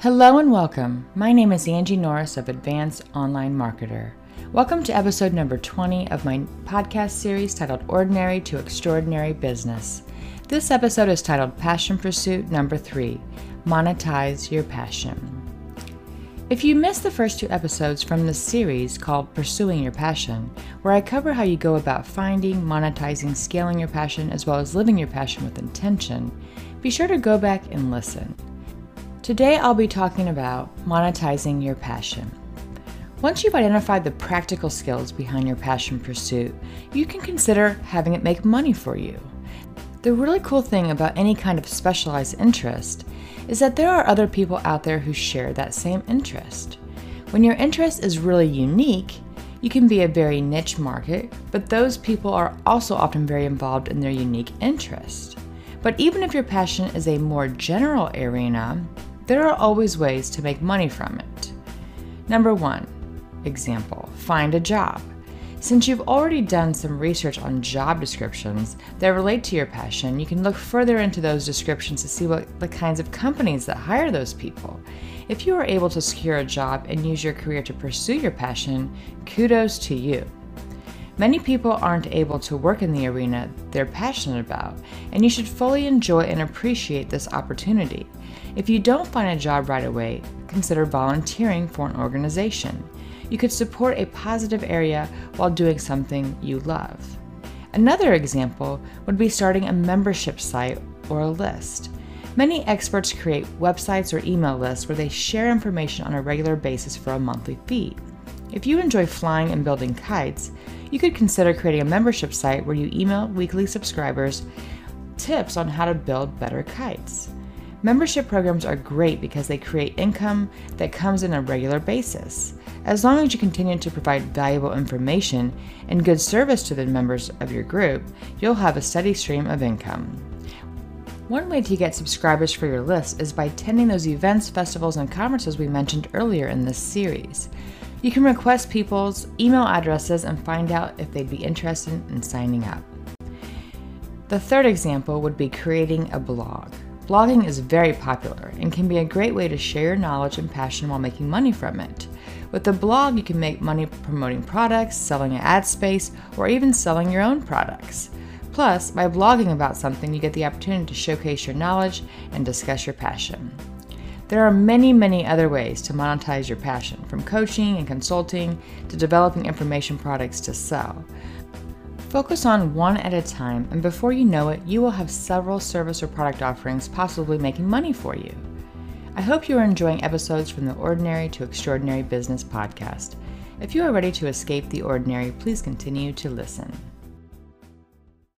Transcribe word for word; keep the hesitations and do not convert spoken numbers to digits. Hello and welcome. My name is Angie Norris of Advanced Online Marketer. Welcome to episode number twenty of my podcast series titled Ordinary to Extraordinary Business. This episode is titled Passion Pursuit Number Three, Monetize Your Passion. If you missed the first two episodes from this series called Pursuing Your Passion, where I cover how you go about finding, monetizing, scaling your passion, as well as living your passion with intention, be sure to go back and listen. Today I'll be talking about monetizing your passion. Once you've identified the practical skills behind your passion pursuit, you can consider having it make money for you. The really cool thing about any kind of specialized interest is that there are other people out there who share that same interest. When your interest is really unique, you can be a very niche market, but those people are also often very involved in their unique interest. But even if your passion is a more general arena, there are always ways to make money from it. Number one, example, find a job. Since you've already done some research on job descriptions that relate to your passion, you can look further into those descriptions to see what the kinds of companies that hire those people. If you are able to secure a job and use your career to pursue your passion, kudos to you. Many people aren't able to work in the arena they're passionate about, and you should fully enjoy and appreciate this opportunity. If you don't find a job right away, consider volunteering for an organization. You could support a positive area while doing something you love. Another example would be starting a membership site or a list. Many experts create websites or email lists where they share information on a regular basis for a monthly fee. If you enjoy flying and building kites, you could consider creating a membership site where you email weekly subscribers tips on how to build better kites. Membership programs are great because they create income that comes in a regular basis. As long as you continue to provide valuable information and good service to the members of your group, you'll have a steady stream of income. One way to get subscribers for your list is by attending those events, festivals, and conferences we mentioned earlier in this series. You can request people's email addresses and find out if they'd be interested in signing up. The third example would be creating a blog. Blogging is very popular and can be a great way to share your knowledge and passion while making money from it. With a blog, you can make money promoting products, selling ad space, or even selling your own products. Plus, by blogging about something, you get the opportunity to showcase your knowledge and discuss your passion. There are many, many other ways to monetize your passion, from coaching and consulting to developing information products to sell. Focus on one at a time, and before you know it, you will have several service or product offerings possibly making money for you. I hope you are enjoying episodes from the Ordinary to Extraordinary Business Podcast. If you are ready to escape the ordinary, please continue to listen.